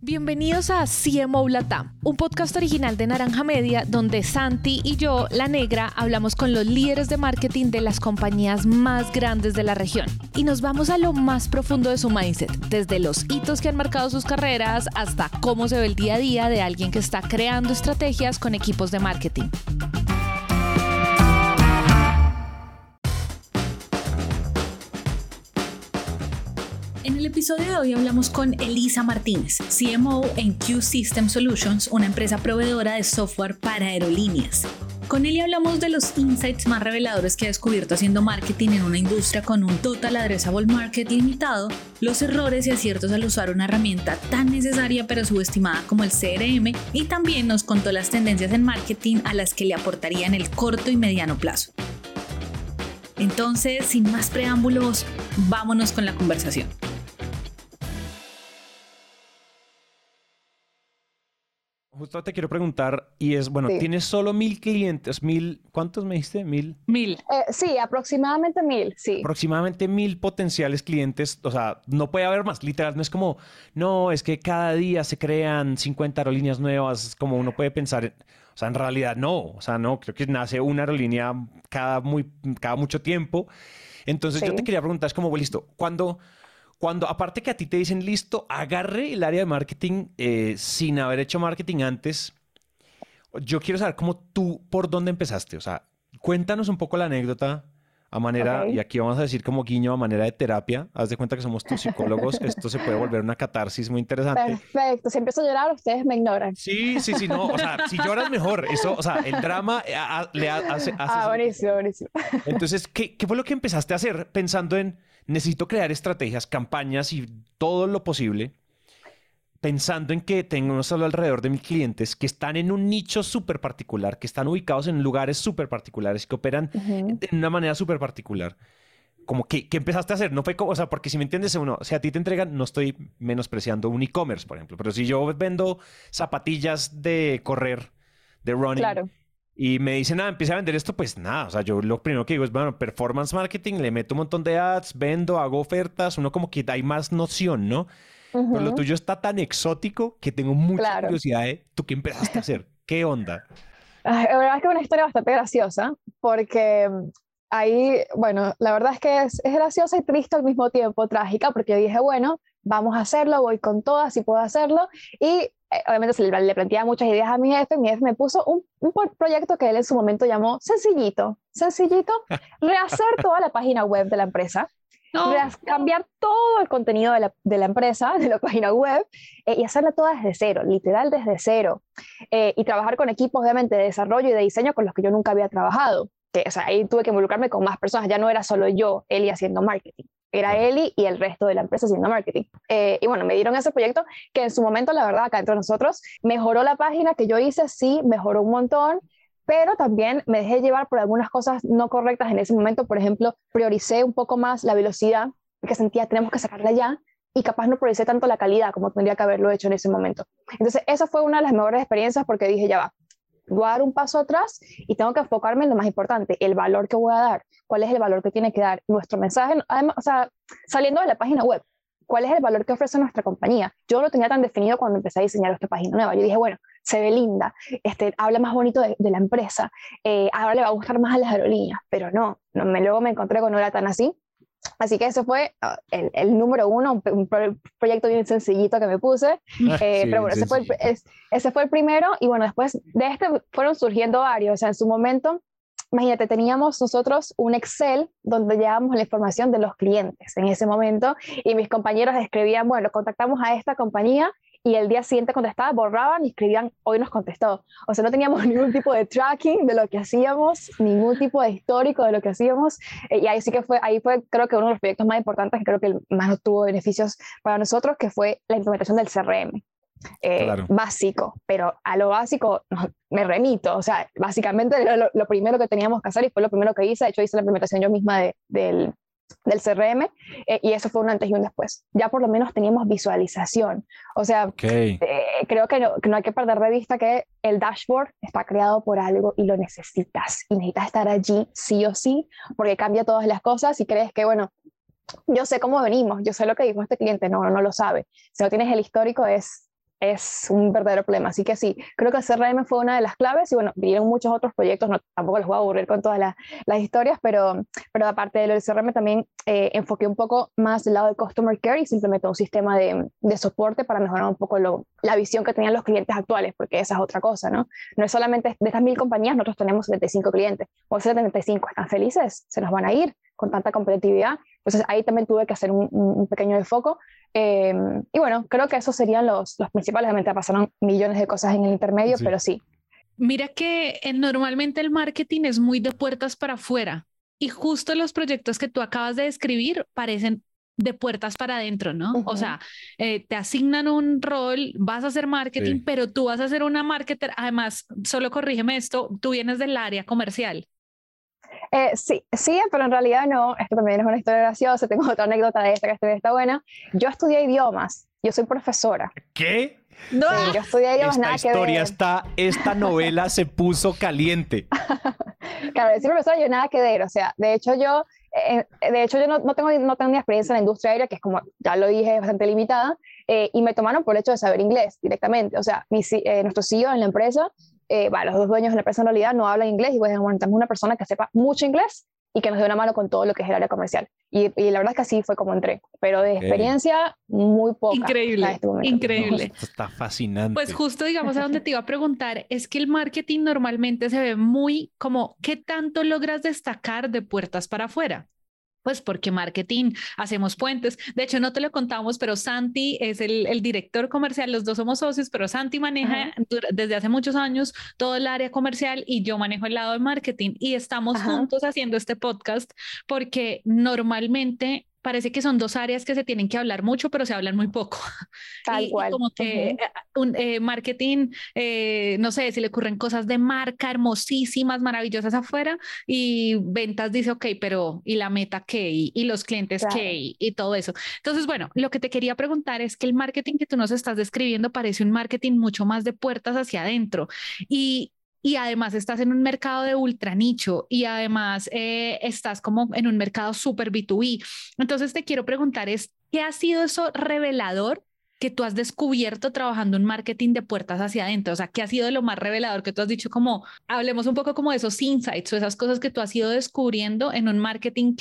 Bienvenidos a CMO LATAM, un podcast original de Naranja Media donde Santi y yo, La Negra, hablamos con los líderes de marketing de las compañías más grandes de la región y nos vamos a lo más profundo de su mindset, desde los hitos que han marcado sus carreras hasta cómo se ve el día a día de alguien que está creando estrategias con equipos de marketing. En el episodio de hoy hablamos con Elisa Martínez, CMO en Q-System Solutions, una empresa proveedora de software para aerolíneas. Con Eli hablamos de los insights más reveladores que ha descubierto haciendo marketing en una industria con un total addressable market limitado, los errores y aciertos al usar una herramienta tan necesaria pero subestimada como el CRM, y también nos contó las tendencias en marketing a las que le aportaría en el corto y mediano plazo. Entonces, sin más preámbulos, vámonos con la conversación. Justo te quiero preguntar, y es, bueno, sí. ¿Tienes solo 1,000 clientes? ¿1,000? ¿Cuántos me dijiste? ¿1,000? Sí, aproximadamente 1,000, sí. Aproximadamente 1,000 potenciales clientes, o sea, no puede haber más, literal, no es como, no, es que cada día se crean 50 aerolíneas nuevas, como uno puede pensar, o sea, en realidad no, o sea, no, creo que nace una aerolínea cada mucho tiempo. Entonces, sí. Yo te quería preguntar, es como, bueno, listo, Cuando, aparte que a ti te dicen, listo, agarre el área de marketing sin haber hecho marketing antes, yo quiero saber cómo tú, por dónde empezaste. O sea, cuéntanos un poco la anécdota a manera, okay. Y aquí vamos a decir como guiño a manera de terapia. Haz de cuenta que somos tus psicólogos. Esto se puede volver una catarsis muy interesante. Perfecto. Si empiezo a llorar, ustedes me ignoran. Sí, no. O sea, si lloras mejor. Eso, o sea, el drama le hace... buenísimo. Entonces, ¿qué fue lo que empezaste a hacer pensando en... Necesito crear estrategias, campañas y todo lo posible, pensando en que tengo solo alrededor de 1,000 clientes que están en un nicho súper particular, que están ubicados en lugares súper particulares, que operan de una manera súper particular. Como que empezaste a hacer, no fue como, o sea, porque si me entiendes, uno, si a ti te entregan, no estoy menospreciando un e-commerce, por ejemplo, pero si yo vendo zapatillas de correr, de running... Claro. Y me dicen, empecé a vender esto, pues nada. O sea, yo lo primero que digo es, bueno, performance marketing, le meto un montón de ads, vendo, hago ofertas. Uno como que hay más noción, ¿no? Uh-huh. Pero lo tuyo está tan exótico que tengo mucha curiosidad de tú qué empezaste a hacer. ¿Qué onda? La verdad es que es una historia bastante graciosa porque ahí, bueno, la verdad es que es graciosa y triste al mismo tiempo, trágica, porque dije, bueno, vamos a hacerlo, voy con todas, si puedo hacerlo. Y obviamente se le planteaba muchas ideas a mi jefe me puso un proyecto que él en su momento llamó sencillito, rehacer toda la página web de la empresa, cambiar todo el contenido de la empresa, de la página web, y hacerla toda desde cero, literal desde cero, y trabajar con equipos obviamente de desarrollo y de diseño con los que yo nunca había trabajado, que, o sea, ahí tuve que involucrarme con más personas, ya no era solo yo, Eli, haciendo marketing. Era Eli y el resto de la empresa haciendo marketing. Y bueno, me dieron ese proyecto que en su momento, la verdad, acá entre nosotros, mejoró la página que yo hice, sí, mejoró un montón, pero también me dejé llevar por algunas cosas no correctas en ese momento. Por ejemplo, prioricé un poco más la velocidad, que sentía tenemos que sacarla ya, y capaz no prioricé tanto la calidad como tendría que haberlo hecho en ese momento. Entonces, esa fue una de las mejores experiencias porque dije, ya va, voy a dar un paso atrás y tengo que enfocarme en lo más importante, el valor que voy a dar. ¿Cuál es el valor que tiene que dar nuestro mensaje? Además, o sea, saliendo de la página web, ¿cuál es el valor que ofrece nuestra compañía? Yo no lo tenía tan definido cuando empecé a diseñar esta página nueva. Yo dije, bueno, se ve linda, habla más bonito de la empresa, ahora le va a gustar más a las aerolíneas, pero luego me encontré con no era tan así. Así que ese fue el número uno, un proyecto bien sencillito que me puse, pero bueno, ese fue el primero, y bueno, después de este fueron surgiendo varios. O sea, en su momento, imagínate, teníamos nosotros un Excel donde llevábamos la información de los clientes en ese momento, y mis compañeros escribían, bueno, contactamos a esta compañía, y el día siguiente contestaban, borraban y escribían, hoy nos contestó. O sea, no teníamos ningún tipo de tracking de lo que hacíamos, ningún tipo de histórico de lo que hacíamos, y ahí sí que fue creo que uno de los proyectos más importantes, que creo que más nos tuvo beneficios para nosotros, que fue la implementación del CRM. Básico, pero a lo básico me remito, o sea, básicamente lo primero que teníamos que hacer, y fue lo primero que hice. De hecho, hice la implementación yo misma del CRM, y eso fue un antes y un después. Ya por lo menos teníamos visualización, o sea, creo que no hay que perder de vista que el dashboard está creado por algo y lo necesitas, y necesitas estar allí sí o sí, porque cambia todas las cosas. Y crees que, bueno, yo sé cómo venimos, yo sé lo que dijo este cliente, no lo sabe. Si no tienes el histórico es un verdadero problema. Así que sí, creo que CRM fue una de las claves y bueno, vinieron muchos otros proyectos, tampoco les voy a aburrir con todas las historias, pero aparte de lo del CRM también enfoqué un poco más del lado de Customer Care y se implementó un sistema de soporte para mejorar un poco la visión que tenían los clientes actuales, porque esa es otra cosa, ¿no? No es solamente de estas 1,000 compañías, nosotros tenemos 75 clientes, o 75 están felices, se nos van a ir con tanta competitividad. Entonces ahí también tuve que hacer un pequeño defoco. Y bueno, creo que esos serían los principales. Realmente pasaron millones de cosas en el intermedio, sí. Pero sí. Mira que normalmente el marketing es muy de puertas para afuera y justo los proyectos que tú acabas de describir parecen de puertas para adentro, ¿no? Uh-huh. O sea, te asignan un rol, vas a hacer marketing, sí. Pero tú vas a ser una marketer. Además, solo corrígeme esto, tú vienes del área comercial. Sí, pero en realidad no. Esto también es una historia graciosa. Tengo otra anécdota de esta que está buena. Yo estudié idiomas. Yo soy profesora. ¿Qué? No. Sí, yo estudié idiomas. Esta novela se puso caliente. Claro, decir profesora yo nada que ver. O sea, de hecho yo no tengo ni experiencia en la industria aérea, que es como ya lo dije, es bastante limitada. Y me tomaron por el hecho de saber inglés directamente. O sea, nuestro CEO en la empresa. Los dos dueños de la empresa en realidad no hablan inglés y pues necesitamos una persona que sepa mucho inglés y que nos dé una mano con todo lo que es el área comercial. Y la verdad es que así fue como entré, pero de experiencia muy poca. Increíble. No, está fascinante. Pues justo digamos a donde te iba a preguntar, es que el marketing normalmente se ve muy como, ¿qué tanto logras destacar de puertas para afuera? Pues porque marketing, hacemos puentes. De hecho, no te lo contamos, pero Santi es el director comercial. Los dos somos socios, pero Santi maneja desde hace muchos años todo el área comercial y yo manejo el lado de marketing. Y estamos juntos haciendo este podcast porque normalmente parece que son dos áreas que se tienen que hablar mucho, pero se hablan muy poco. Tal cual. Y como que marketing, no sé, si le ocurren cosas de marca hermosísimas, maravillosas afuera, y ventas dice, ok, pero ¿y la meta qué? ¿Y los clientes qué? Y todo eso. Entonces, bueno, lo que te quería preguntar es que el marketing que tú nos estás describiendo parece un marketing mucho más de puertas hacia adentro. Y además estás en un mercado de ultra nicho y además estás como en un mercado súper B2B. Entonces te quiero preguntar es, ¿qué ha sido eso revelador que tú has descubierto trabajando en marketing de puertas hacia adentro? O sea, ¿qué ha sido lo más revelador que tú has dicho? Como hablemos un poco como de esos insights o esas cosas que tú has ido descubriendo en un marketing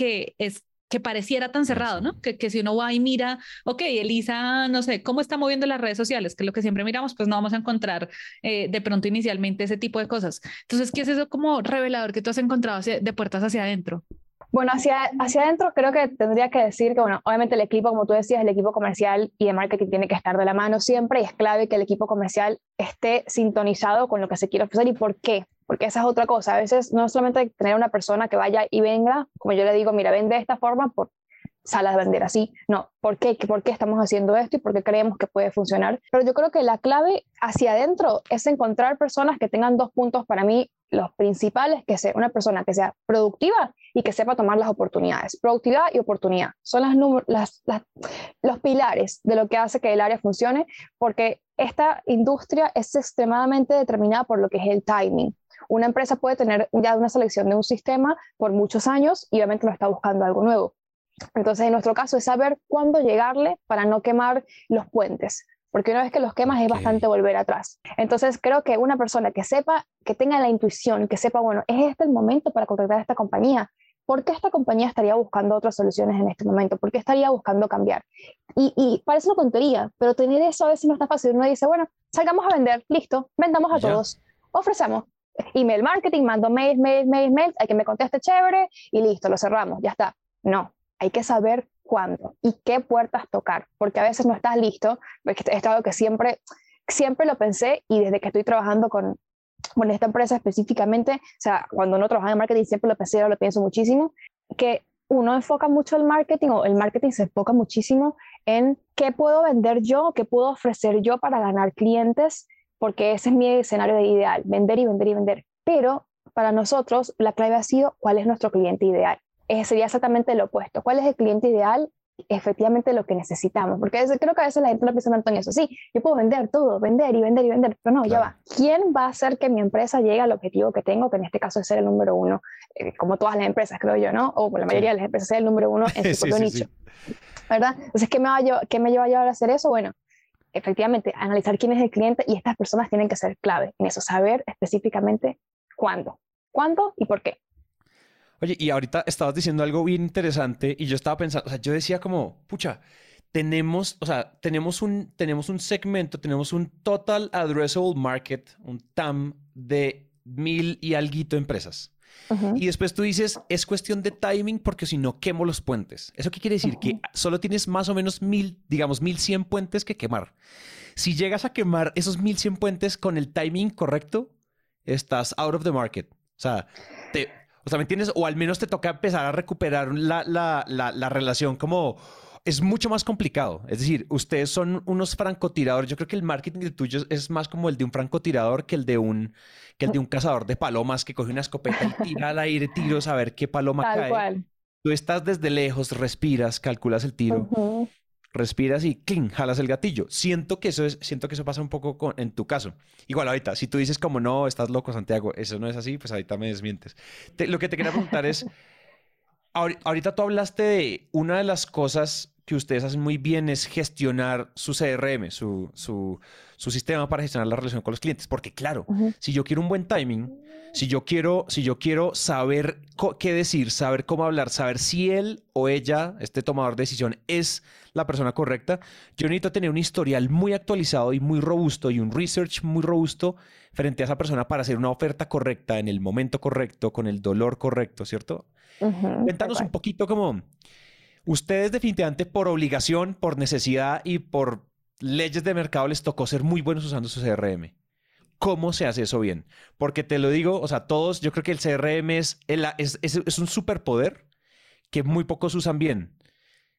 que pareciera tan cerrado, ¿no? Que si uno va y mira, ok, Elisa, no sé, ¿cómo está moviendo las redes sociales? Que es lo que siempre miramos, pues no vamos a encontrar de pronto inicialmente ese tipo de cosas. Entonces, ¿qué es eso como revelador que tú has encontrado de puertas hacia adentro? Bueno, hacia adentro creo que tendría que decir que, bueno, obviamente el equipo, como tú decías, el equipo comercial y de marketing tiene que estar de la mano siempre y es clave que el equipo comercial esté sintonizado con lo que se quiere ofrecer y por qué. Porque esa es otra cosa. A veces no es solamente tener una persona que vaya y venga, como yo le digo, mira, vende de esta forma, salas de vender así. No, ¿por qué estamos haciendo esto y por qué creemos que puede funcionar? Pero yo creo que la clave hacia adentro es encontrar personas que tengan dos puntos para mí, los principales, que sea una persona que sea productiva y que sepa tomar las oportunidades. Productividad y oportunidad son los pilares de lo que hace que el área funcione, porque esta industria es extremadamente determinada por lo que es el timing. Una empresa puede tener ya una selección de un sistema por muchos años y obviamente no está buscando algo nuevo. Entonces, en nuestro caso es saber cuándo llegarle para no quemar los puentes, porque una vez que los quemas es bastante volver atrás. Entonces, creo que una persona que sepa, que tenga la intuición, que sepa, bueno, ¿es este el momento para contactar a esta compañía? ¿Por qué esta compañía estaría buscando otras soluciones en este momento? ¿Por qué estaría buscando cambiar? Y parece una tontería, pero tener eso a veces no está fácil. Uno dice, bueno, salgamos a vender, listo, vendamos a todos, ofrecemos. Email marketing, mando mail, hay que me conteste chévere y listo, lo cerramos, ya está. No, hay que saber cuándo y qué puertas tocar, porque a veces no estás listo, porque es algo que siempre lo pensé y desde que estoy trabajando con esta empresa específicamente, o sea, cuando uno trabaja en marketing siempre lo pensé, ahora lo pienso muchísimo, que uno enfoca mucho el marketing o el marketing se enfoca muchísimo en qué puedo vender yo, qué puedo ofrecer yo para ganar clientes, porque ese es mi escenario de ideal, vender y vender y vender. Pero para nosotros la clave ha sido cuál es nuestro cliente ideal. Sería exactamente lo opuesto. ¿Cuál es el cliente ideal efectivamente lo que necesitamos, porque creo que a veces la gente lo piensa tanto en eso, sí, yo puedo vender todo, vender, pero no, claro. Ya va, ¿quién va a hacer que mi empresa llegue al objetivo que tengo, que en este caso es ser el número uno, como todas las empresas, creo yo, ¿no? O la mayoría de las empresas es el número uno en su propio nicho, ¿verdad? Entonces, ¿qué me lleva a llevar a hacer eso? Bueno, efectivamente, analizar quién es el cliente, y estas personas tienen que ser clave en eso, saber específicamente cuándo y por qué. Oye, y ahorita estabas diciendo algo bien interesante y yo estaba pensando, o sea, yo decía como, pucha, tenemos un segmento, tenemos un total addressable market, un TAM de 1000 y alguito empresas. Uh-huh. Y después tú dices, es cuestión de timing porque si no quemo los puentes. ¿Eso qué quiere decir? Uh-huh. Que solo tienes más o menos 1100 puentes que quemar. Si llegas a quemar esos 1100 puentes con el timing correcto, estás out of the market. O sea, ¿me entiendes? O al menos te toca empezar a recuperar la relación, como es mucho más complicado. Es decir, ustedes son unos francotiradores. Yo creo que el marketing de tuyo es más como el de un francotirador que el de un cazador de palomas que coge una escopeta y tira al aire tiros a ver qué paloma cae. Tal cual. Tú estás desde lejos, respiras, calculas el tiro, uh-huh. Respiras y ¡cling! Jalas el gatillo. Siento que eso pasa un poco en tu caso. Igual ahorita, si tú dices como no, estás loco, Santiago, eso no es así, pues ahorita me desmientes. Lo que te quería preguntar es, ahorita tú hablaste de una de las cosas que ustedes hacen muy bien es gestionar su CRM, su sistema para gestionar la relación con los clientes. Porque claro, uh-huh. Si yo quiero un buen timing, si yo quiero saber qué decir, saber cómo hablar, saber si él o ella, este tomador de decisión, es la persona correcta, yo necesito tener un historial muy actualizado y muy robusto y un research muy robusto frente a esa persona para hacer una oferta correcta en el momento correcto, con el dolor correcto, ¿cierto? Uh-huh. Cuéntanos un poquito como... Ustedes definitivamente por obligación, por necesidad y por leyes de mercado les tocó ser muy buenos usando su CRM. ¿Cómo se hace eso bien? Porque te lo digo, o sea, todos, yo creo que el CRM es un superpoder que muy pocos usan bien.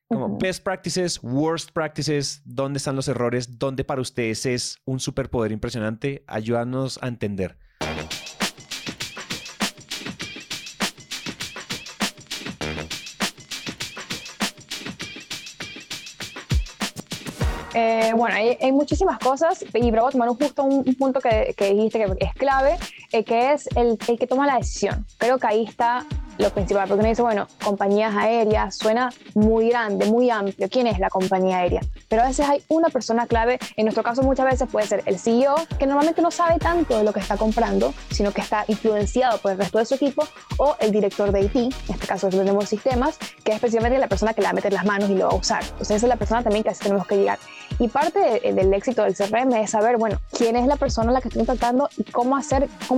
Como uh-huh. Best practices, worst practices, ¿dónde están los errores? ¿Dónde para ustedes es un superpoder impresionante? Ayúdanos a entender. Bueno, hay muchísimas cosas y voy a tomar justo un punto que dijiste que es clave, que es el que toma la decisión. Creo que ahí está lo principal, porque uno dice, bueno, compañías aéreas, suena muy grande, muy amplio. ¿Quién es la compañía aérea? Pero a veces hay una persona clave, en nuestro caso muchas veces puede ser el CEO, que normalmente no sabe tanto de lo que está comprando, sino que está influenciado por el resto de su equipo, o el director de IT, en este caso tenemos sistemas, que es precisamente la persona que la mete en las manos y lo va a usar. Entonces esa es la persona también que así tenemos que llegar. Y parte del éxito del CRM es saber, bueno, quién es la persona a la que estoy tratando y cómo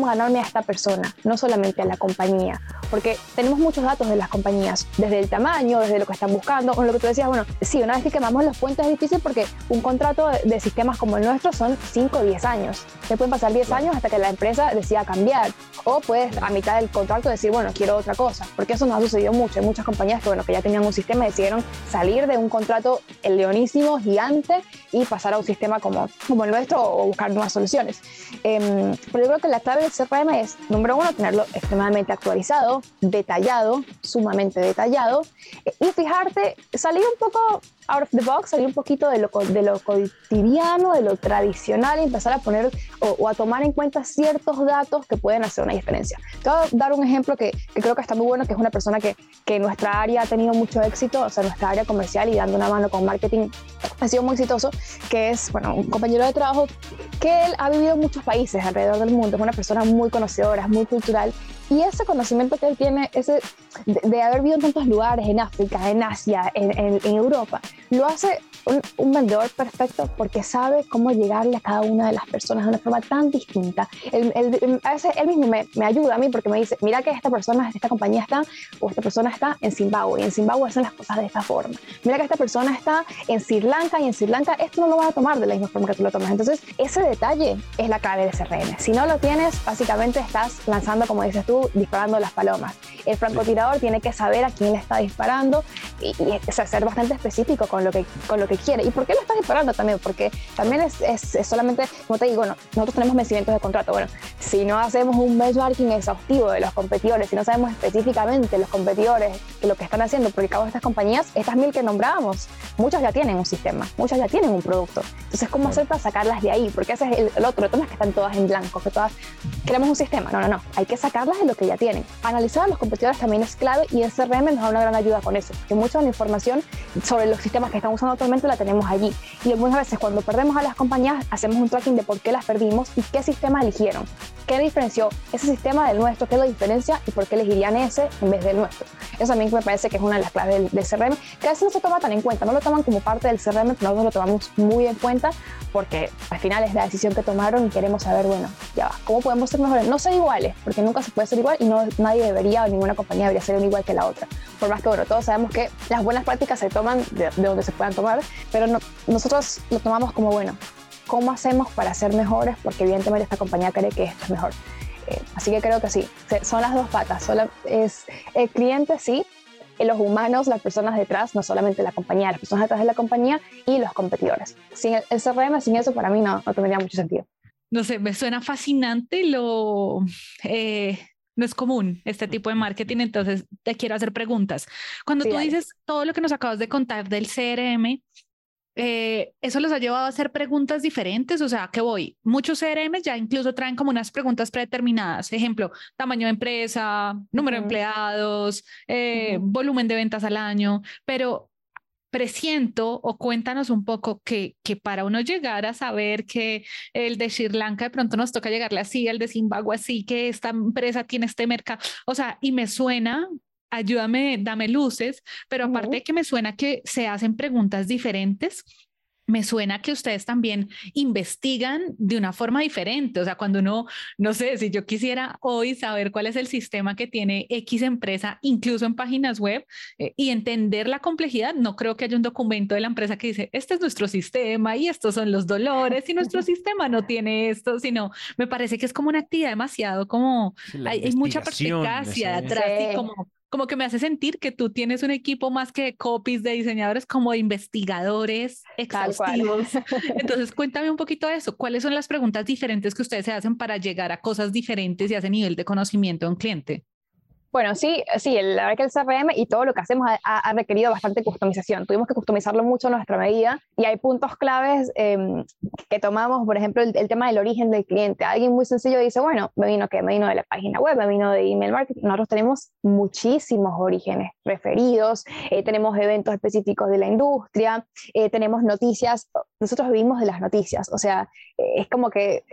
ganarme a esta persona, no solamente a la compañía, porque tenemos muchos datos de las compañías, desde el tamaño, desde lo que están buscando, o lo que tú decías, bueno, sí, una vez que quemamos los puentes es difícil porque un contrato de sistemas como el nuestro son 5 o 10 años. Se pueden pasar 10 años hasta que la empresa decida cambiar, o puedes a mitad del contrato decir, bueno, quiero otra cosa, porque eso nos ha sucedido mucho. Hay muchas compañías que, bueno, que ya tenían un sistema y decidieron salir de un contrato leonísimo, gigante, y pasar a un sistema como el nuestro o buscar nuevas soluciones. Pero yo creo que la clave del CRM es, número uno, tenerlo extremadamente actualizado, detallado, sumamente detallado, y fijarte, salir un poco out of the box, salir un poquito de lo cotidiano, de lo tradicional, y empezar a poner o a tomar en cuenta ciertos datos que pueden hacer una diferencia. Te voy a dar un ejemplo que creo que está muy bueno, que es una persona que en nuestra área ha tenido mucho éxito, o sea, nuestra área comercial y dando una mano con marketing ha sido muy exitoso, que es, bueno, un compañero de trabajo que él ha vivido en muchos países alrededor del mundo, es una persona muy conocedora, es muy cultural, y ese conocimiento que él tiene, ese de haber vivido en tantos lugares, en África, en Asia, en Europa, lo hace un vendedor perfecto porque sabe cómo llegarle a cada una de las personas de una forma tan distinta. A veces él mismo me ayuda a mí porque me dice, mira que esta compañía está, o esta persona está en Zimbabue, y en Zimbabue hacen las cosas de esta forma. Mira que esta persona está en Sri Lanka, y en Sri Lanka esto no lo vas a tomar de la misma forma que tú lo tomas. Entonces, ese detalle es la clave del CRM. Si no lo tienes, básicamente estás lanzando, como dices tú, tú disparando las palomas. El francotirador tiene que saber a quién le está disparando y ser bastante específico con lo que quiere. ¿Y por qué le estás disparando también? Porque también es solamente, como te digo, nosotros tenemos vencimientos de contrato. Bueno, si no hacemos un benchmarking exhaustivo de los competidores, si no sabemos específicamente los competidores, lo que están haciendo, porque cada una de estas compañías, estas 1000 que nombrábamos, muchas ya tienen un sistema, muchas ya tienen un producto. Entonces, ¿cómo hacer para sacarlas de ahí? Porque ese es el otro tema, que están todas en blanco, que todas queremos un sistema. No. Hay que sacarlas de lo que ya tienen. Analizar a los competidores también es clave, y el CRM nos da una gran ayuda con eso, que mucha de la información sobre los sistemas que están usando actualmente la tenemos allí. Y muchas veces cuando perdemos a las compañías, hacemos un tracking de por qué las perdimos y qué sistemas eligieron. ¿Qué diferenció ese sistema del nuestro? ¿Qué lo diferencia? ¿Y por qué elegirían ese en vez del nuestro? Eso también me parece que es una de las claves del CRM, que a veces no se toma tan en cuenta, no lo toman como parte del CRM, pero nosotros lo tomamos muy en cuenta, porque al final es la decisión que tomaron y queremos saber, bueno, ya va, ¿cómo podemos ser mejores? No ser iguales, porque nunca se puede ser igual, y no, nadie debería, o ninguna compañía debería ser igual que la otra. Por más que, bueno, todos sabemos que las buenas prácticas se toman de donde se puedan tomar, pero nosotros lo tomamos como, bueno, ¿cómo hacemos para ser mejores? Porque evidentemente esta compañía cree que esto es mejor. Así que creo que sí, son las dos patas. Es el cliente, sí, los humanos, las personas detrás, no solamente la compañía, las personas detrás de la compañía y los competidores. Sin el CRM, sin eso, para mí no tendría mucho sentido. No sé, me suena fascinante no es común este tipo de marketing, entonces te quiero hacer preguntas. Cuando tú dices todo lo que nos acabas de contar del CRM, eso los ha llevado a hacer preguntas diferentes, o sea, ¿qué voy? Muchos CRM ya incluso traen como unas preguntas predeterminadas, ejemplo, tamaño de empresa, número de empleados, volumen de ventas al año, pero presiento o cuéntanos un poco que para uno llegar a saber que el de Sri Lanka de pronto nos toca llegarle así, el de Zimbabue así, que esta empresa tiene este mercado, o sea, y me suena... Ayúdame, dame luces, pero aparte de que me suena que se hacen preguntas diferentes, me suena que ustedes también investigan de una forma diferente. O sea, cuando uno, no sé, si yo quisiera hoy saber cuál es el sistema que tiene X empresa, incluso en páginas web, y entender la complejidad, no creo que haya un documento de la empresa que dice, este es nuestro sistema y estos son los dolores y nuestro sistema no tiene esto, sino me parece que es como una actividad demasiado como, hay mucha perspicacia atrás y como que me hace sentir que tú tienes un equipo más que de copies, de diseñadores, como de investigadores exhaustivos. Entonces, cuéntame un poquito de eso. ¿Cuáles son las preguntas diferentes que ustedes se hacen para llegar a cosas diferentes y a ese nivel de conocimiento de un cliente? Bueno, sí, la verdad que el CRM y todo lo que hacemos ha requerido bastante customización. Tuvimos que customizarlo mucho a nuestra medida, y hay puntos claves que tomamos, por ejemplo, el tema del origen del cliente. Alguien muy sencillo dice, bueno, me vino de la página web, me vino de email marketing. Nosotros tenemos muchísimos orígenes referidos, tenemos eventos específicos de la industria, tenemos noticias. Nosotros vivimos de las noticias, o sea, es como que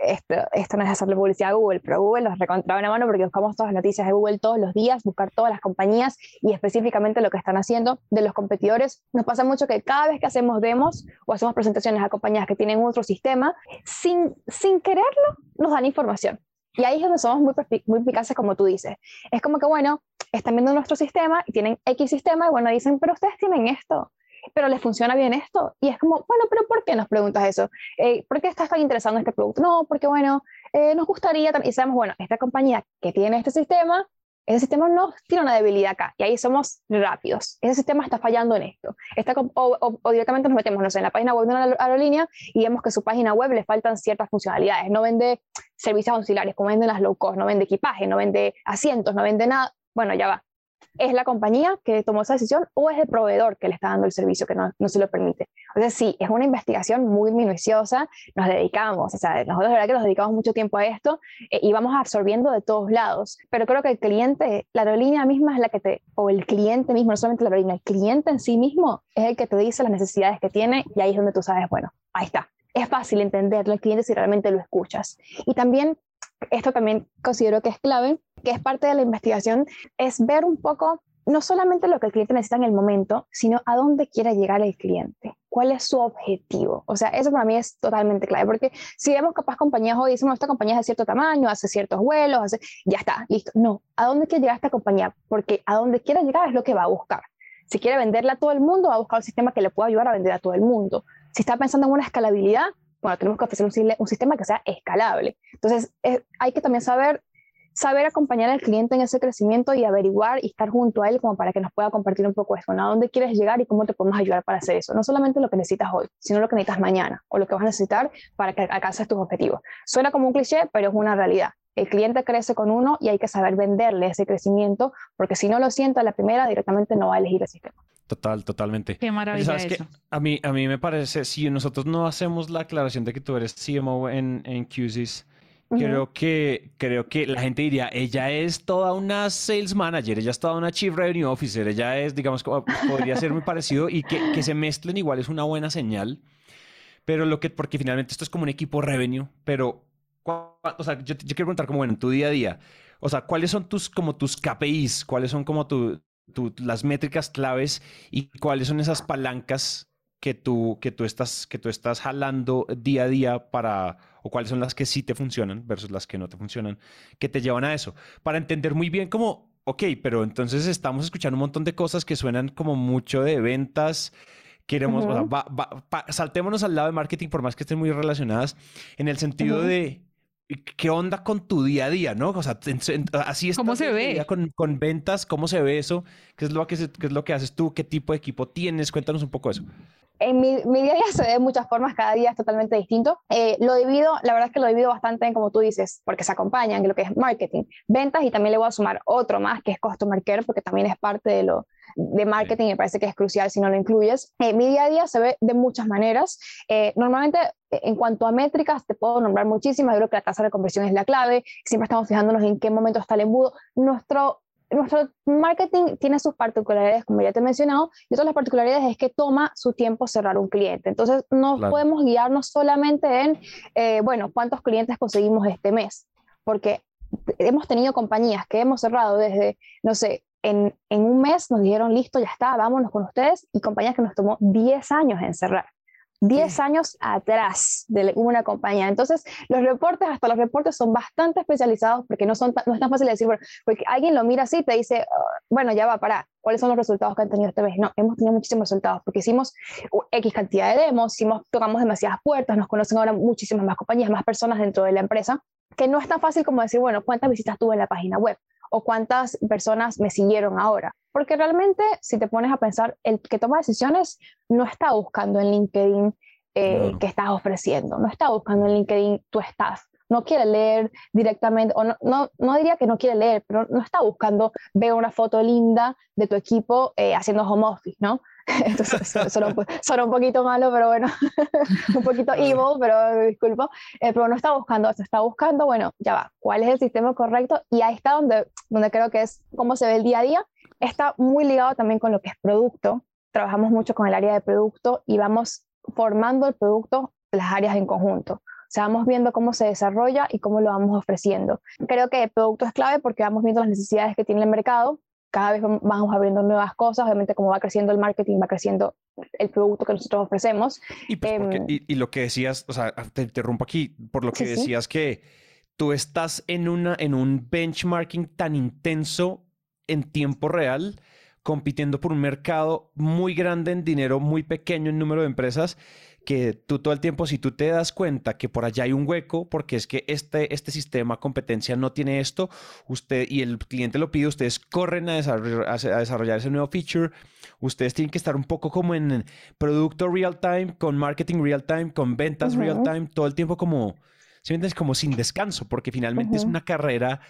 esto no es hacerle publicidad a Google, pero Google nos recontraba una mano porque buscamos todas las noticias de Google todos los días, buscar todas las compañías y específicamente lo que están haciendo de los competidores. Nos pasa mucho que cada vez que hacemos demos o hacemos presentaciones a compañías que tienen otro sistema, sin quererlo, nos dan información. Y ahí es donde somos muy eficaces, como tú dices. Es como que, bueno, están viendo nuestro sistema y tienen X sistema y, bueno, dicen, pero ustedes tienen esto, pero les funciona bien esto. Y es como, bueno, pero ¿por qué nos preguntas eso? ¿Por qué estás tan interesado en este producto? No, porque, bueno, nos gustaría... Y sabemos, bueno, esta compañía que tiene este sistema... Ese sistema no tiene una debilidad acá, y ahí somos rápidos. Ese sistema está fallando en esto. O directamente nos metemos, no sé, en la página web de una aerolínea y vemos que su página web le faltan ciertas funcionalidades. No vende servicios auxiliares, como venden las low cost, no vende equipaje, no vende asientos, no vende nada. Bueno, ya va. ¿Es la compañía que tomó esa decisión o es el proveedor que le está dando el servicio que no se lo permite? O sea, sí, es una investigación muy minuciosa, nos dedicamos, o sea, nosotros la verdad que nos dedicamos mucho tiempo a esto y vamos absorbiendo de todos lados, pero creo que el cliente, la aerolínea misma es la que o el cliente mismo, no solamente la aerolínea, el cliente en sí mismo es el que te dice las necesidades que tiene, y ahí es donde tú sabes, bueno, ahí está. Es fácil entenderlo al cliente si realmente lo escuchas. Y también, esto también considero que es clave, que es parte de la investigación, es ver un poco no solamente lo que el cliente necesita en el momento, sino a dónde quiere llegar el cliente, cuál es su objetivo. O sea, eso para mí es totalmente clave, porque si vemos capaz compañías hoy, decimos, esta compañía es de cierto tamaño, hace ciertos vuelos, ya está, listo. No, ¿a dónde quiere llegar esta compañía? Porque a dónde quiere llegar es lo que va a buscar. Si quiere venderla a todo el mundo, va a buscar un sistema que le pueda ayudar a vender a todo el mundo. Si está pensando en una escalabilidad, bueno, tenemos que ofrecer un sistema que sea escalable. Entonces, hay que también saber saber acompañar al cliente en ese crecimiento y averiguar y estar junto a él como para que nos pueda compartir un poco eso, ¿no? ¿A dónde quieres llegar y cómo te podemos ayudar para hacer eso? No solamente lo que necesitas hoy, sino lo que necesitas mañana o lo que vas a necesitar para que alcances tus objetivos. Suena como un cliché, pero es una realidad. El cliente crece con uno y hay que saber venderle ese crecimiento, porque si no lo siente a la primera, directamente no va a elegir el sistema. Totalmente. Qué maravilla. ¿Sabes eso? Que a mí me parece, si nosotros no hacemos la aclaración de que tú eres CMO en Q-Sys, creo que la gente diría, ella es toda una sales manager, ella es toda una chief revenue officer, ella es, digamos, podría ser muy parecido, y que se mezclen igual es una buena señal, pero porque finalmente esto es como un equipo revenue, pero, o sea, yo quiero preguntar como, bueno, en tu día a día, o sea, ¿cuáles son tus KPIs? ¿Cuáles son como las métricas claves y cuáles son esas palancas que tú estás jalando día a día para, o cuáles son las que sí te funcionan versus las que no te funcionan, que te llevan a eso? Para entender muy bien como, ok, pero entonces estamos escuchando un montón de cosas que suenan como mucho de ventas, queremos, o sea, saltémonos al lado de marketing, por más que estén muy relacionadas, en el sentido de qué onda con tu día a día, ¿no? O sea, así es. ¿Cómo se ve? Con ventas, ¿cómo se ve eso? ¿Qué es lo que haces tú? ¿Qué tipo de equipo tienes? Cuéntanos un poco eso. En mi día a día se ve de muchas formas, cada día es totalmente distinto. La verdad es que lo divido bastante en, como tú dices, porque se acompañan, en lo que es marketing, ventas, y también le voy a sumar otro más, que es customer care, porque también es parte de marketing, y me parece que es crucial si no lo incluyes. Mi día a día se ve de muchas maneras. Normalmente, en cuanto a métricas, te puedo nombrar muchísimas. Yo creo que la tasa de conversión es la clave. Siempre estamos fijándonos en qué momento está el embudo. Nuestro marketing tiene sus particularidades, como ya te he mencionado, y otras las particularidades es que toma su tiempo cerrar un cliente. Entonces, no podemos guiarnos solamente en, cuántos clientes conseguimos este mes, porque hemos tenido compañías que hemos cerrado desde, no sé, en un mes nos dijeron, listo, ya está, vámonos con ustedes, y compañías que nos tomó 10 años en cerrar. 10 años atrás de una compañía. Entonces, hasta los reportes son bastante especializados, porque no es tan fácil decir, bueno, porque alguien lo mira así y te dice, bueno, ya va, para, ¿cuáles son los resultados que han tenido esta vez? No, hemos tenido muchísimos resultados, porque hicimos X cantidad de demos, tocamos demasiadas puertas, nos conocen ahora muchísimas más compañías, más personas dentro de la empresa, que no es tan fácil como decir, bueno, ¿cuántas visitas tuve en la página web? ¿O cuántas personas me siguieron ahora? Porque realmente, si te pones a pensar, el que toma decisiones no está buscando en LinkedIn que estás ofreciendo, no está buscando en LinkedIn tu staff, no quiere leer directamente, o no diría que no quiere leer, pero no está buscando, veo una foto linda de tu equipo haciendo home office, ¿no? Entonces, suena un poquito malo, pero bueno, un poquito evil, pero disculpo, pero no está buscando eso, está buscando, bueno, ya va, ¿cuál es el sistema correcto? Y ahí está donde creo que es cómo se ve el día a día. Está muy ligado también con lo que es producto, trabajamos mucho con el área de producto y vamos formando el producto, las áreas en conjunto. O sea, vamos viendo cómo se desarrolla y cómo lo vamos ofreciendo. Creo que el producto es clave porque vamos viendo las necesidades que tiene el mercado. Cada vez vamos abriendo nuevas cosas, obviamente como va creciendo el marketing, va creciendo el producto que nosotros ofrecemos. Y, pues y lo que decías, o sea, te interrumpo aquí, por lo que decías que tú estás en un benchmarking tan intenso en tiempo real, compitiendo por un mercado muy grande en dinero, muy pequeño en número de empresas, que tú todo el tiempo, si tú te das cuenta que por allá hay un hueco, porque es que este sistema competencia no tiene esto, usted y el cliente lo pide, ustedes corren a desarrollar ese nuevo feature, ustedes tienen que estar un poco como en producto real time, con marketing real time, con ventas real time, todo el tiempo como, ¿sí me entiendes? Como sin descanso, porque finalmente es una carrera,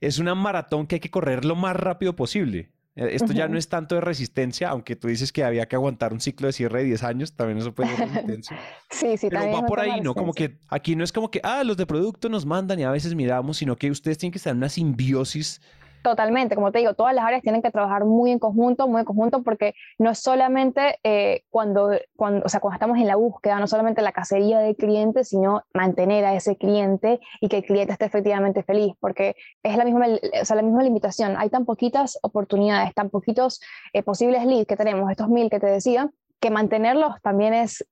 es una maratón que hay que correr lo más rápido posible. Esto ya no es tanto de resistencia, aunque tú dices que había que aguantar un ciclo de cierre de 10 años, también eso puede ser intenso. Sí, pero también va por ahí, ¿no? Como que aquí no es como que, los de producto nos mandan y a veces miramos, sino que ustedes tienen que estar en una simbiosis. Totalmente, como te digo, todas las áreas tienen que trabajar muy en conjunto, porque no es solamente cuando estamos en la búsqueda, no solamente la cacería del cliente, sino mantener a ese cliente y que el cliente esté efectivamente feliz, porque es la misma limitación. Hay tan poquitas oportunidades, tan poquitos posibles leads que tenemos, estos 1000 que te decía, que mantenerlos también es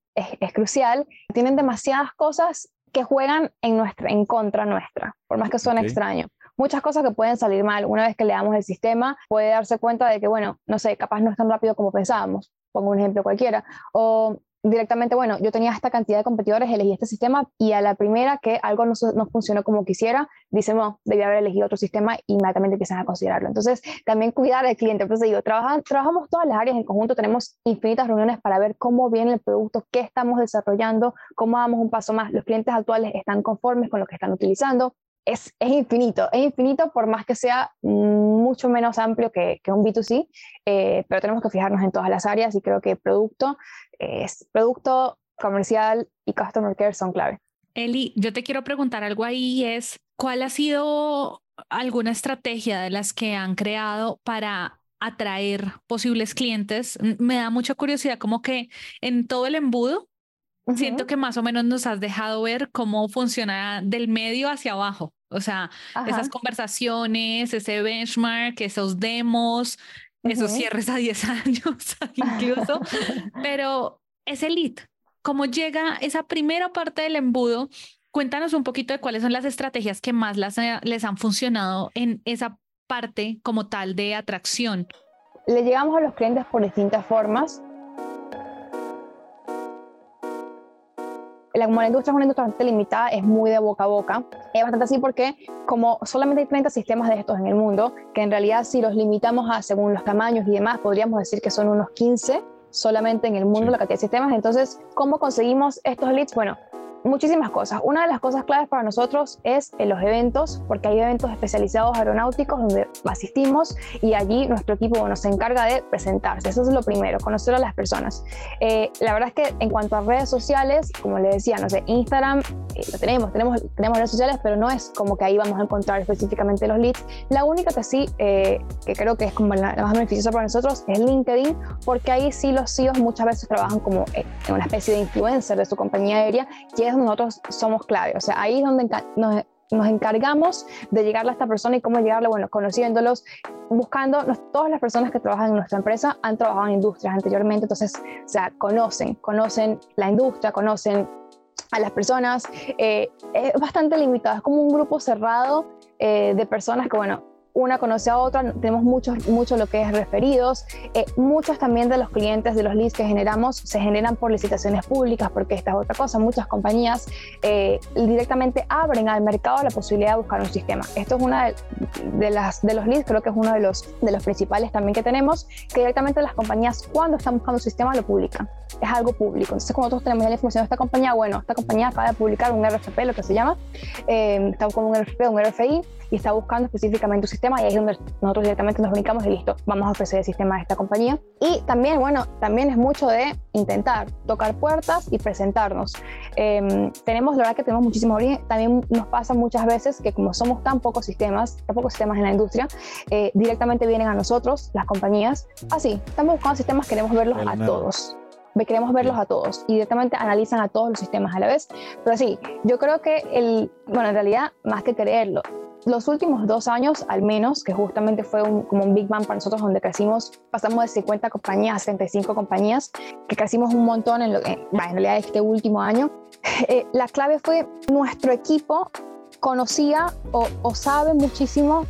crucial. Tienen demasiadas cosas que juegan en contra nuestra, por más que suene extraño. Muchas cosas que pueden salir mal. Una vez que le damos el sistema, puede darse cuenta de que, bueno, no sé, capaz no es tan rápido como pensábamos. Pongo un ejemplo cualquiera. O directamente, bueno, yo tenía esta cantidad de competidores, elegí este sistema y a la primera que algo no funcionó como quisiera, dicen, no, debía haber elegido otro sistema y inmediatamente empiezan a considerarlo. Entonces, también cuidar al cliente. Entonces, digo, trabajamos todas las áreas en conjunto, tenemos infinitas reuniones para ver cómo viene el producto, qué estamos desarrollando, cómo damos un paso más. Los clientes actuales están conformes con lo que están utilizando. Es infinito, por más que sea mucho menos amplio que un B2C, pero tenemos que fijarnos en todas las áreas y creo que producto, comercial y customer care son clave. Eli, yo te quiero preguntar algo ahí, es ¿cuál ha sido alguna estrategia de las que han creado para atraer posibles clientes? Me da mucha curiosidad, como que en todo el embudo, siento que más o menos nos has dejado ver cómo funciona del medio hacia abajo. O sea, esas conversaciones, ese benchmark, esos demos, esos cierres a 10 años incluso. Pero ese lead, ¿cómo llega esa primera parte del embudo? Cuéntanos un poquito de cuáles son las estrategias que más les han funcionado en esa parte como tal de atracción. Le llegamos a los clientes por distintas formas. Como la industria es una industria bastante limitada, es muy de boca a boca. Es bastante así porque como solamente hay 30 sistemas de estos en el mundo, que en realidad si los limitamos a según los tamaños y demás, podríamos decir que son unos 15 solamente en el mundo la cantidad de sistemas. Entonces, ¿cómo conseguimos estos leads? Bueno, muchísimas cosas. Una de las cosas claves para nosotros es en los eventos, porque hay eventos especializados aeronáuticos donde asistimos y allí nuestro equipo nos encarga de presentarse. Eso es lo primero, conocer a las personas. La verdad es que en cuanto a redes sociales, como les decía, no sé, Instagram, lo tenemos redes sociales, pero no es como que ahí vamos a encontrar específicamente los leads. La única que sí, que creo que es como la más beneficiosa para nosotros, es LinkedIn, porque ahí sí los CEOs muchas veces trabajan como en una especie de influencer de su compañía aérea, que es nosotros somos clave, o sea, ahí es donde nos encargamos de llegarle a esta persona y cómo llegarle, bueno, conociéndolos, buscando, todas las personas que trabajan en nuestra empresa han trabajado en industrias anteriormente, entonces, o sea, conocen la industria, conocen a las personas, es bastante limitado, es como un grupo cerrado de personas que, bueno, una conoce a otra, tenemos mucho lo que es referidos, muchos también de los clientes, de los leads que generamos, se generan por licitaciones públicas, porque esta es otra cosa, muchas compañías directamente abren al mercado la posibilidad de buscar un sistema. Esto es una de los leads, creo que es uno de los principales también que tenemos, que directamente las compañías cuando están buscando un sistema lo publican, es algo público. Entonces cuando nosotros tenemos ya la información de esta compañía, bueno, esta compañía acaba de publicar un RFP, lo que se llama, está con un RFP, un RFI, y está buscando específicamente un sistema y ahí es donde nosotros directamente nos ubicamos y listo, vamos a ofrecer el sistema a esta compañía. Y también, bueno, también es mucho de intentar tocar puertas y presentarnos. La verdad que tenemos muchísimos orígenes, también nos pasa muchas veces que como somos tan pocos sistemas en la industria, directamente vienen a nosotros, las compañías, así, estamos buscando sistemas, queremos verlos a todos. Y directamente analizan a todos los sistemas a la vez. Pero sí, yo creo que en realidad, más que creerlo, los últimos 2 años, al menos, que justamente fue como un Big Bang para nosotros, donde crecimos, pasamos de 50 compañías a 75 compañías, que crecimos un montón en realidad este último año. La clave fue nuestro equipo conocía o sabe muchísimo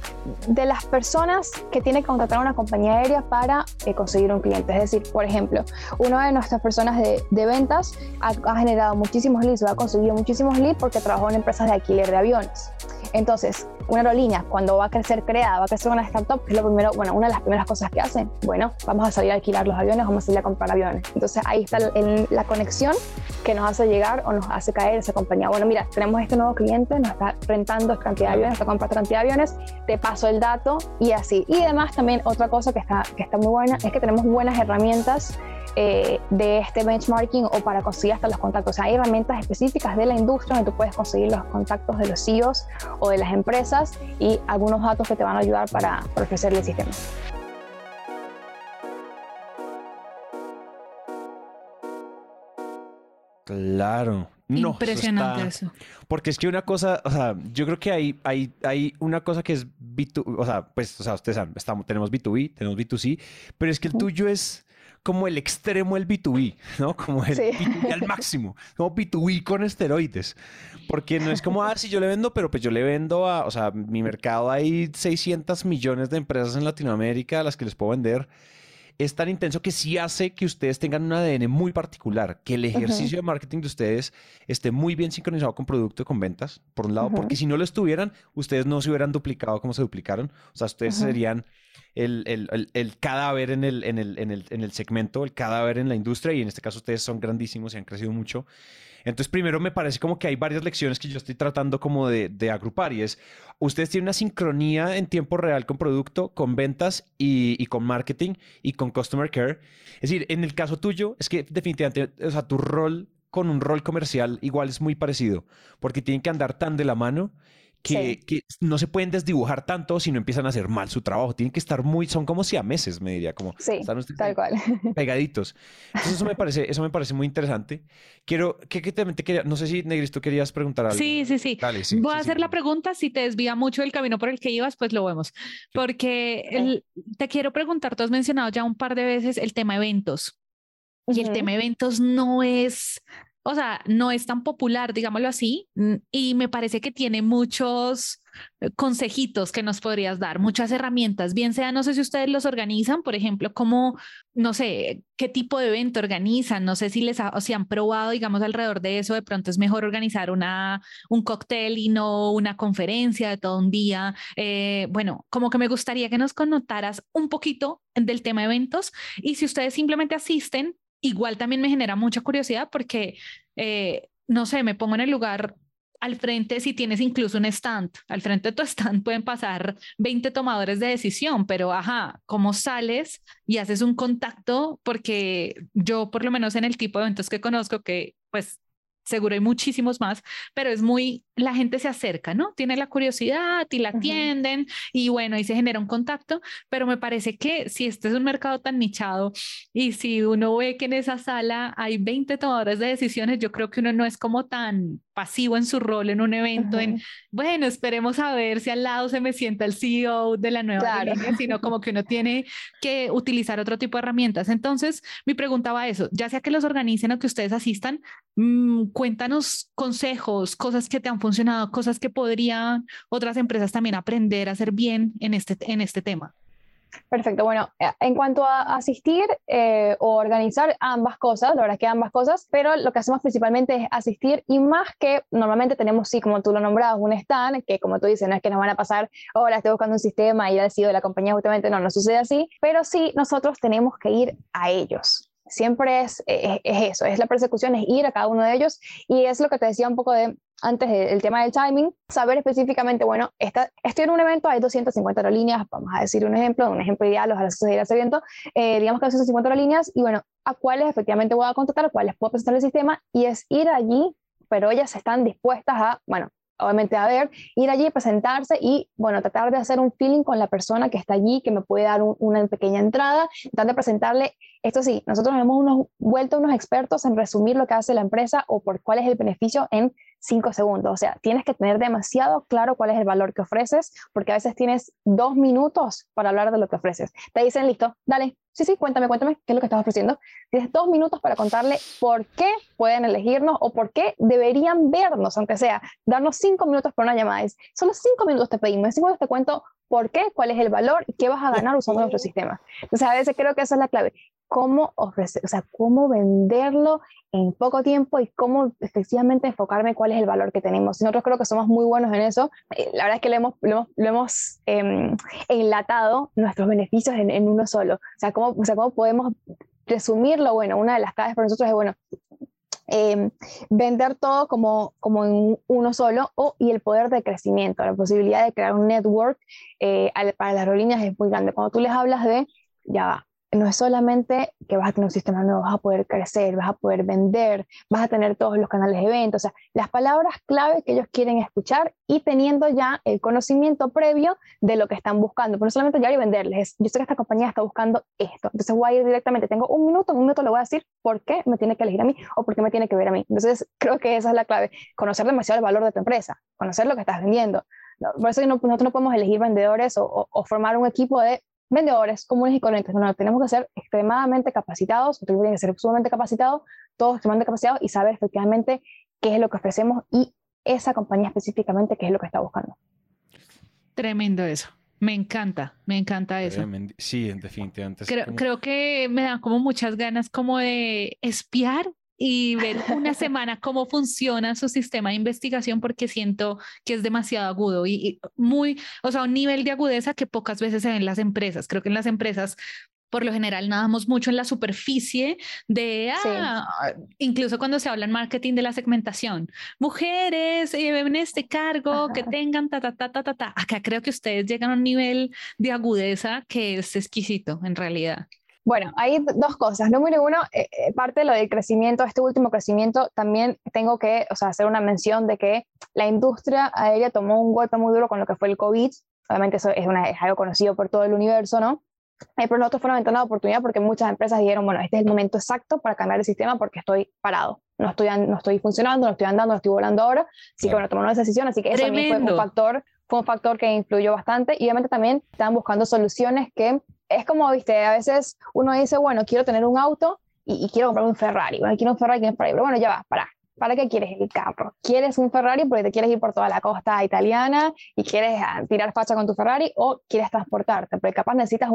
de las personas que tiene que contratar una compañía aérea para conseguir un cliente. Es decir, por ejemplo, una de nuestras personas de ventas ha generado muchísimos leads, ha conseguido muchísimos leads porque trabajó en empresas de alquiler de aviones. Entonces, una aerolínea, cuando va a crecer creada, va a crecer una startup, que es lo primero, bueno, una de las primeras cosas que hacen, bueno, vamos a salir a alquilar los aviones, vamos a salir a comprar aviones. Entonces, ahí está la conexión que nos hace llegar o nos hace caer esa compañía. Bueno, mira, tenemos este nuevo cliente, nos está rentando cantidad de aviones, está comprando cantidad de aviones, te paso el dato y así. Y además, también otra cosa que está muy buena es que tenemos buenas herramientas de este benchmarking o para conseguir hasta los contactos. O sea, hay herramientas específicas de la industria donde tú puedes conseguir los contactos de los CEOs o de las empresas y algunos datos que te van a ayudar para ofrecerle el sistema. Claro. No, impresionante eso. Porque es que una cosa, o sea, yo creo que hay una cosa que es B2, o sea, pues, o sea, ustedes saben, tenemos B2B, tenemos B2C, pero es que el tuyo es como el extremo del B2B, ¿no? Como el B2B al máximo, como B2B con esteroides. Porque no es como, si yo le vendo, pero pues yo le vendo o sea, mi mercado hay 600 millones de empresas en Latinoamérica a las que les puedo vender. es tan intenso que sí hace que ustedes tengan un ADN muy particular, que el ejercicio de marketing de ustedes esté muy bien sincronizado con producto y con ventas, por un lado, porque si no lo estuvieran, ustedes no se hubieran duplicado como se duplicaron. O sea, ustedes serían el cadáver en el segmento, el cadáver en la industria, y en este caso ustedes son grandísimos y han crecido mucho. Entonces, primero me parece como que hay varias lecciones que yo estoy tratando como de agrupar, y es, ustedes tienen una sincronía en tiempo real con producto, con ventas y con marketing y con customer care. Es decir, en el caso tuyo, es que definitivamente, o sea, tu rol con un rol comercial igual es muy parecido, porque tienen que andar tan de la mano que no se pueden desdibujar tanto si no empiezan a hacer mal su trabajo. Tienen que estar muy, son como siameses, me diría, como están ustedes tal cual, pegaditos. Entonces eso me parece muy interesante. Quiero, que también te quería, no sé si Negris, tú querías preguntar algo. Sí. Dale, sí, voy a hacer la pregunta, si te desvía mucho del camino por el que ibas, pues lo vemos. Porque te quiero preguntar, tú has mencionado ya un par de veces el tema eventos. Y el tema eventos no es... O sea, no es tan popular, digámoslo así, y me parece que tiene muchos consejitos que nos podrías dar, muchas herramientas, bien sea, no sé si ustedes los organizan, por ejemplo, como, no sé, qué tipo de evento organizan, no sé si si han probado, digamos, alrededor de eso, de pronto es mejor organizar un cóctel y no una conferencia de todo un día. Bueno, como que me gustaría que nos contaras un poquito del tema eventos, y si ustedes simplemente asisten, igual también me genera mucha curiosidad porque, no sé, me pongo en el lugar al frente, si tienes incluso un stand, al frente de tu stand pueden pasar 20 tomadores de decisión, pero ¿cómo sales y haces un contacto? Porque yo, por lo menos en el tipo de eventos que conozco, que pues seguro hay muchísimos más, pero es la gente se acerca, ¿no? Tiene la curiosidad y la atienden y bueno, ahí se genera un contacto, pero me parece que si este es un mercado tan nichado y si uno ve que en esa sala hay 20 tomadores de decisiones, yo creo que uno no es como tan pasivo en su rol en un evento, bueno, esperemos a ver si al lado se me sienta el CEO de la nueva línea, sino como que uno tiene que utilizar otro tipo de herramientas. Entonces, mi pregunta va a eso, ya sea que los organicen o que ustedes asistan, cuéntanos consejos, cosas que te han funcionado, cosas que podrían otras empresas también aprender a hacer bien en este tema. Perfecto, bueno, en cuanto a asistir o organizar, ambas cosas, la verdad es que ambas cosas, pero lo que hacemos principalmente es asistir, y más que normalmente tenemos, sí, como tú lo nombrabas, un stand, que como tú dices, no es que nos van a pasar, ahora estoy buscando un sistema y ya decido de la compañía, justamente no sucede así, pero sí nosotros tenemos que ir a ellos. Siempre es eso, es la persecución, es ir a cada uno de ellos, y es lo que te decía un poco antes del tema del timing, saber específicamente, bueno, estoy en un evento, hay 250 aerolíneas, vamos a decir un ejemplo ideal, ojalá se diera ese evento, digamos que hay 250 aerolíneas, y bueno, a cuáles efectivamente voy a contratar, a cuáles puedo presentar el sistema, y es ir allí, pero ellas están dispuestas a, bueno, obviamente ir allí, presentarse y, bueno, tratar de hacer un feeling con la persona que está allí, que me puede dar una pequeña entrada, tratar de presentarle, esto sí, nosotros nos hemos vuelto unos expertos en resumir lo que hace la empresa o por cuál es el beneficio en 5 segundos, o sea, tienes que tener demasiado claro cuál es el valor que ofreces, porque a veces tienes 2 minutos para hablar de lo que ofreces. Te dicen, listo, dale, sí, cuéntame, ¿qué es lo que estás ofreciendo? Tienes 2 minutos para contarle por qué pueden elegirnos o por qué deberían vernos, aunque sea, darnos 5 minutos por una llamada. Solo 5 minutos te pedimos, en 5 minutos te cuento por qué, cuál es el valor y qué vas a ganar usando nuestro sistema. Entonces, a veces creo que esa es la clave. Cómo ofrecer, o sea, cómo venderlo en poco tiempo y cómo efectivamente enfocarme en cuál es el valor que tenemos. Nosotros creo que somos muy buenos en eso. La verdad es que lo hemos enlatado nuestros beneficios en uno solo. O sea, cómo podemos resumirlo. Bueno, una de las claves para nosotros es, bueno, vender todo como en uno solo, y el poder de crecimiento, la posibilidad de crear un network para las aerolíneas es muy grande. Cuando tú les hablas no es solamente que vas a tener un sistema nuevo, vas a poder crecer, vas a poder vender, vas a tener todos los canales de venta, o sea, las palabras clave que ellos quieren escuchar y teniendo ya el conocimiento previo de lo que están buscando, pero no solamente llegar y venderles, yo sé que esta compañía está buscando esto, entonces voy a ir directamente, tengo un minuto le voy a decir por qué me tiene que elegir a mí o por qué me tiene que ver a mí. Entonces creo que esa es la clave, conocer demasiado el valor de tu empresa, conocer lo que estás vendiendo. Por eso nosotros no podemos elegir vendedores o formar un equipo de vendedores comunes y corrientes, no, tenemos que ser extremadamente capacitados, ustedes tienen que ser sumamente capacitados, todos extremadamente capacitados y saber efectivamente qué es lo que ofrecemos y esa compañía específicamente qué es lo que está buscando. Tremendo eso. Me encanta eso. Sí, definitivamente. Creo que me dan como muchas ganas como de espiar y ver una semana cómo funciona su sistema de investigación, porque siento que es demasiado agudo y muy, o sea, un nivel de agudeza que pocas veces se ve en las empresas. Creo que en las empresas por lo general nadamos mucho en la superficie de, incluso cuando se habla en marketing de la segmentación, mujeres en este cargo, que tengan ta. Acá creo que ustedes llegan a un nivel de agudeza que es exquisito en realidad. Bueno, hay dos cosas. Número uno, parte de lo del crecimiento, este último crecimiento, también tengo que hacer una mención de que la industria aérea tomó un golpe muy duro con lo que fue el COVID. Obviamente eso es algo conocido por todo el universo, ¿no? Pero nosotros fue una ventana de oportunidad porque muchas empresas dijeron, bueno, este es el momento exacto para cambiar el sistema porque estoy parado, no estoy funcionando, no estoy andando, no estoy volando ahora, así que bueno, tomaron esa decisión, así que eso también fue un factor que influyó bastante, y obviamente también estaban buscando soluciones que es como, a veces uno dice, bueno, quiero tener un auto y quiero comprarme un Ferrari, pero bueno, ya va, ¿para qué quieres el carro? ¿Quieres un Ferrari porque te quieres ir por toda la costa italiana y quieres tirar facha con tu Ferrari, o quieres transportarte? Porque capaz necesitas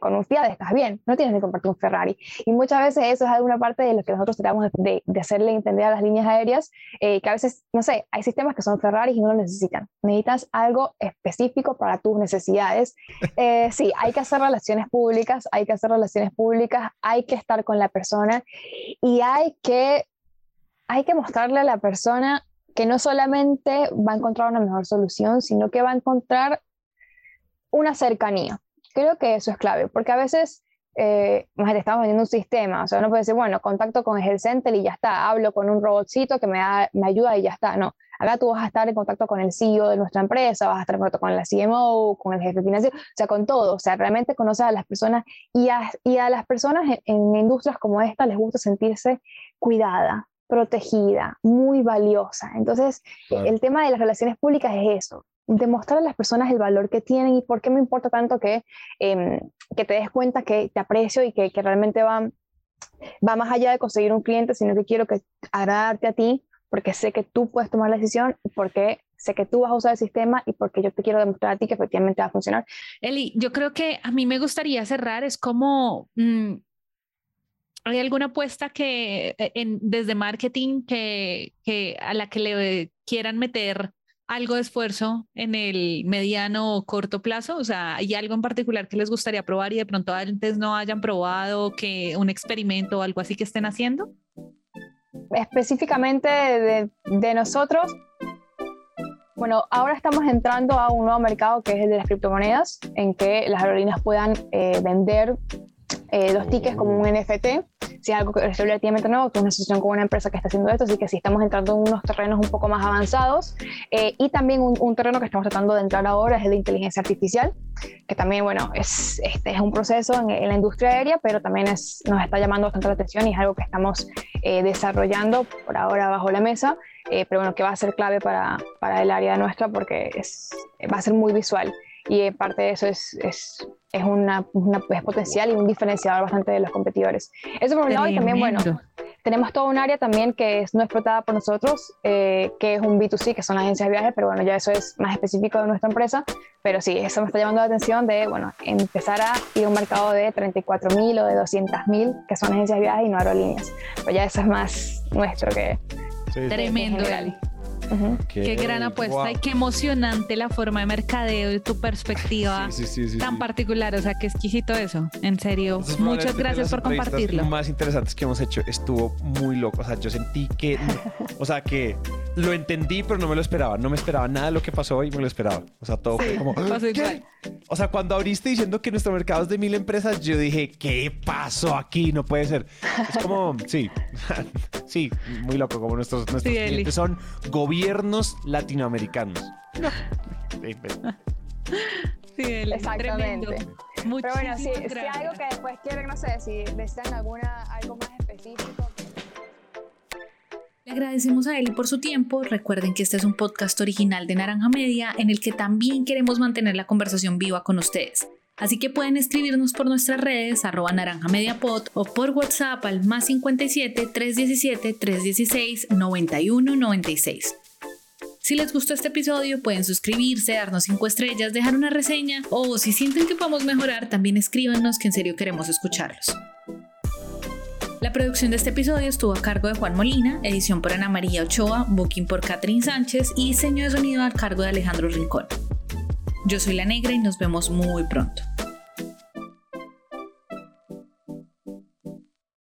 con un Fiat estás bien, no tienes que comprarte un Ferrari. Y muchas veces eso es alguna parte de lo que nosotros tratamos de hacerle entender a las líneas aéreas, que a veces, hay sistemas que son Ferraris y no lo necesitan. Necesitas algo específico para tus necesidades. Sí, hay que hacer relaciones públicas, hay que estar con la persona y hay que mostrarle a la persona que no solamente va a encontrar una mejor solución, sino que va a encontrar una cercanía. Creo que eso es clave, porque a veces estamos vendiendo un sistema, no puede decir, bueno, contacto con el center y ya está, hablo con un robotcito que me ayuda y ya está, no. Acá tú vas a estar en contacto con el CEO de nuestra empresa, vas a estar en contacto con la CMO, con el jefe financiero, con todo, realmente conoces a las personas, y a las personas en industrias como esta les gusta sentirse cuidada, protegida, muy valiosa. Entonces, el tema de las relaciones públicas es eso, demostrar a las personas el valor que tienen y por qué me importa tanto que te des cuenta que te aprecio y que realmente va más allá de conseguir un cliente, sino que quiero agradarte a ti porque sé que tú puedes tomar la decisión, porque sé que tú vas a usar el sistema y porque yo te quiero demostrar a ti que efectivamente va a funcionar. Eli, yo creo que a mí me gustaría cerrar, es como... ¿Hay alguna apuesta que desde marketing que a la que le quieran meter algo de esfuerzo en el mediano o corto plazo? O sea, ¿hay algo en particular que les gustaría probar y de pronto antes no hayan probado, que un experimento o algo así que estén haciendo? Específicamente de nosotros, bueno, ahora estamos entrando a un nuevo mercado que es el de las criptomonedas, en que las aerolíneas puedan vender los tickets como un NFT, si es algo que es relativamente nuevo, que es una asociación con una empresa que está haciendo esto, así que sí estamos entrando en unos terrenos un poco más avanzados, y también un terreno que estamos tratando de entrar ahora es el de inteligencia artificial, que también, bueno, es un proceso en la industria aérea, pero también nos está llamando bastante la atención y es algo que estamos desarrollando por ahora bajo la mesa, pero bueno, que va a ser clave para el área nuestra porque va a ser muy visual. Y en parte de eso es potencial y un diferenciador bastante de los competidores. Eso por un lado, y también, bueno, tenemos todo un área también que no explotada por nosotros, que es un B2C, que son agencias de viajes, pero bueno, ya eso es más específico de nuestra empresa, pero sí, eso me está llamando la atención de, bueno, empezar a ir a un mercado de 34.000 o de 200.000, que son agencias de viajes y no aerolíneas, pero ya eso es más nuestro que... Sí, tremendo, Gali. Uh-huh. Okay. Qué gran apuesta, wow. Y qué emocionante la forma de mercadeo y tu perspectiva tan particular, qué exquisito eso, en serio, muchas gracias por compartirlo. Las más interesantes que hemos hecho, estuvo muy loco, yo sentí que, que lo entendí pero no me lo esperaba, no me esperaba nada de lo que pasó y me lo esperaba, todo fue como, ¿qué? Cuando abriste diciendo que nuestro mercado es de 1,000 empresas, yo dije, ¿qué pasó aquí? No puede ser. Es como, sí, muy loco, como nuestros clientes son gobiernos latinoamericanos. No. Sí, exactamente. Tremendo. Muchísimas Pero bueno, si hay algo que después quieren, si necesitan algo más específico. Le agradecemos a Eli por su tiempo. Recuerden que este es un podcast original de Naranja Media en el que también queremos mantener la conversación viva con ustedes. Así que pueden escribirnos por nuestras redes @naranjamediapod o por WhatsApp al +57 317 316 9196. Si les gustó este episodio, pueden suscribirse, darnos 5 estrellas, dejar una reseña, o si sienten que podemos mejorar, también escríbanos, que en serio queremos escucharlos. La producción de este episodio estuvo a cargo de Juan Molina, edición por Ana María Ochoa, booking por Catherine Sánchez y diseño de sonido a cargo de Alejandro Rincón. Yo soy La Negra y nos vemos muy pronto.